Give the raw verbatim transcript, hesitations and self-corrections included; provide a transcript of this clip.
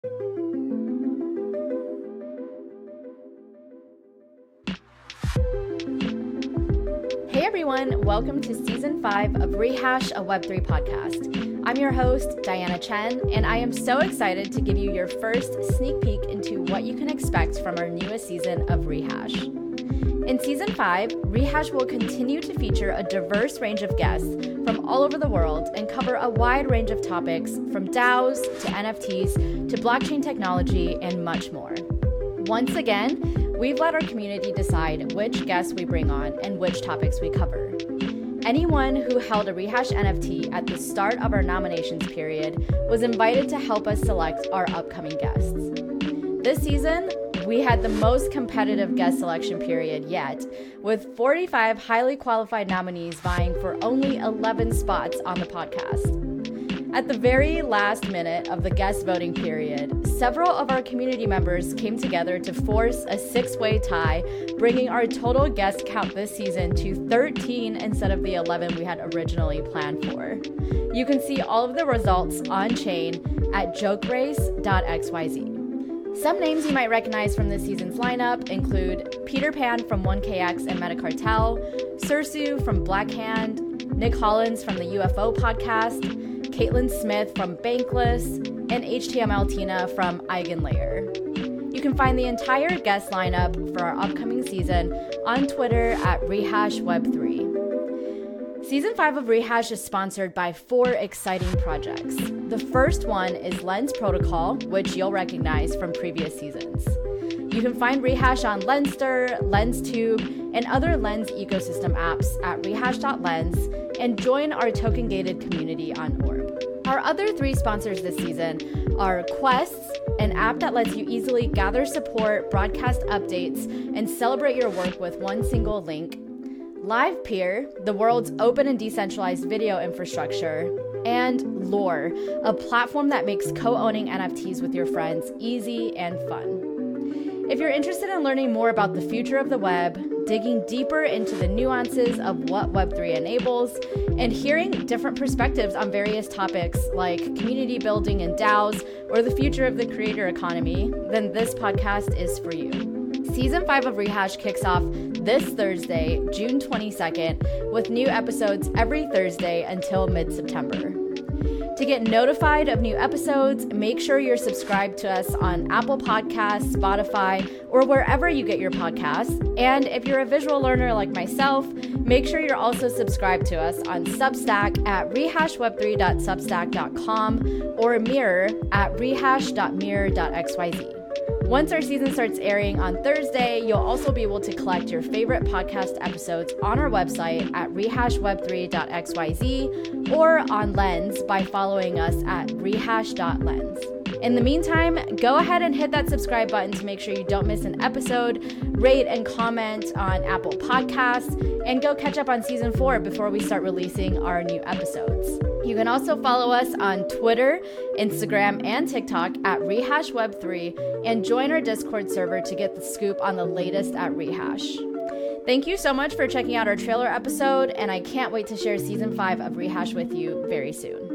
Hey everyone, welcome to season five of Rehash, a web three podcast. I'm your host, Diana Chen, and I am so excited to give you your first sneak peek into what you can expect from our newest season of Rehash. In season five, Rehash will continue to feature a diverse range of guests from all over the world and cover a wide range of topics from DAOs to N F Ts to blockchain technology and much more. Once again, we've let our community decide which guests we bring on and which topics we cover. Anyone who held a Rehash N F T at the start of our nominations period was invited to help us select our upcoming guests. This season, we had the most competitive guest selection period yet, with forty-five highly qualified nominees vying for only eleven spots on the podcast. At the very last minute of the guest voting period, several of our community members came together to force a six-way tie, bringing our total guest count this season to thirteen instead of the eleven we had originally planned for. You can see all of the results on-chain at jokerace dot x y z. Some names you might recognize from this season's lineup include Peter Pan from one K X and Metacartel, Sirsu from Blackhand, Nick Hollins from the U F O podcast, Caitlin Smith from Bankless, and H T M L Tina from EigenLayer. You can find the entire guest lineup for our upcoming season on Twitter at rehash web three. Season five of Rehash is sponsored by four exciting projects. The first one is Lens Protocol, which you'll recognize from previous seasons. You can find Rehash on Lenster, LensTube, and other Lens ecosystem apps at rehash dot lens and join our token-gated community on Orb. Our other three sponsors this season are Quests, an app that lets you easily gather support, broadcast updates, and celebrate your work with one single link, Livepeer, the world's open and decentralized video infrastructure, and Lore, a platform that makes co-owning N F Ts with your friends easy and fun. If you're interested in learning more about the future of the web, digging deeper into the nuances of what web three enables, and hearing different perspectives on various topics like community building and DAOs or the future of the creator economy, then this podcast is for you. Season five of Rehash kicks off this Thursday, June twenty-second, with new episodes every Thursday until mid-September. To get notified of new episodes, make sure you're subscribed to us on Apple Podcasts, Spotify, or wherever you get your podcasts. And if you're a visual learner like myself, make sure you're also subscribed to us on Substack at rehash web three dot substack dot com or Mirror at rehash dot mirror dot x y z. Once our season starts airing on Thursday, you'll also be able to collect your favorite podcast episodes on our website at rehash web three dot x y z or on Lens by following us at rehash dot lens. In the meantime, go ahead and hit that subscribe button to make sure you don't miss an episode, rate and comment on Apple Podcasts, and go catch up on season four before we start releasing our new episodes. You can also follow us on Twitter, Instagram, and TikTok at rehash web three and join our Discord server to get the scoop on the latest at Rehash. Thank you so much for checking out our trailer episode, and I can't wait to share season five of Rehash with you very soon.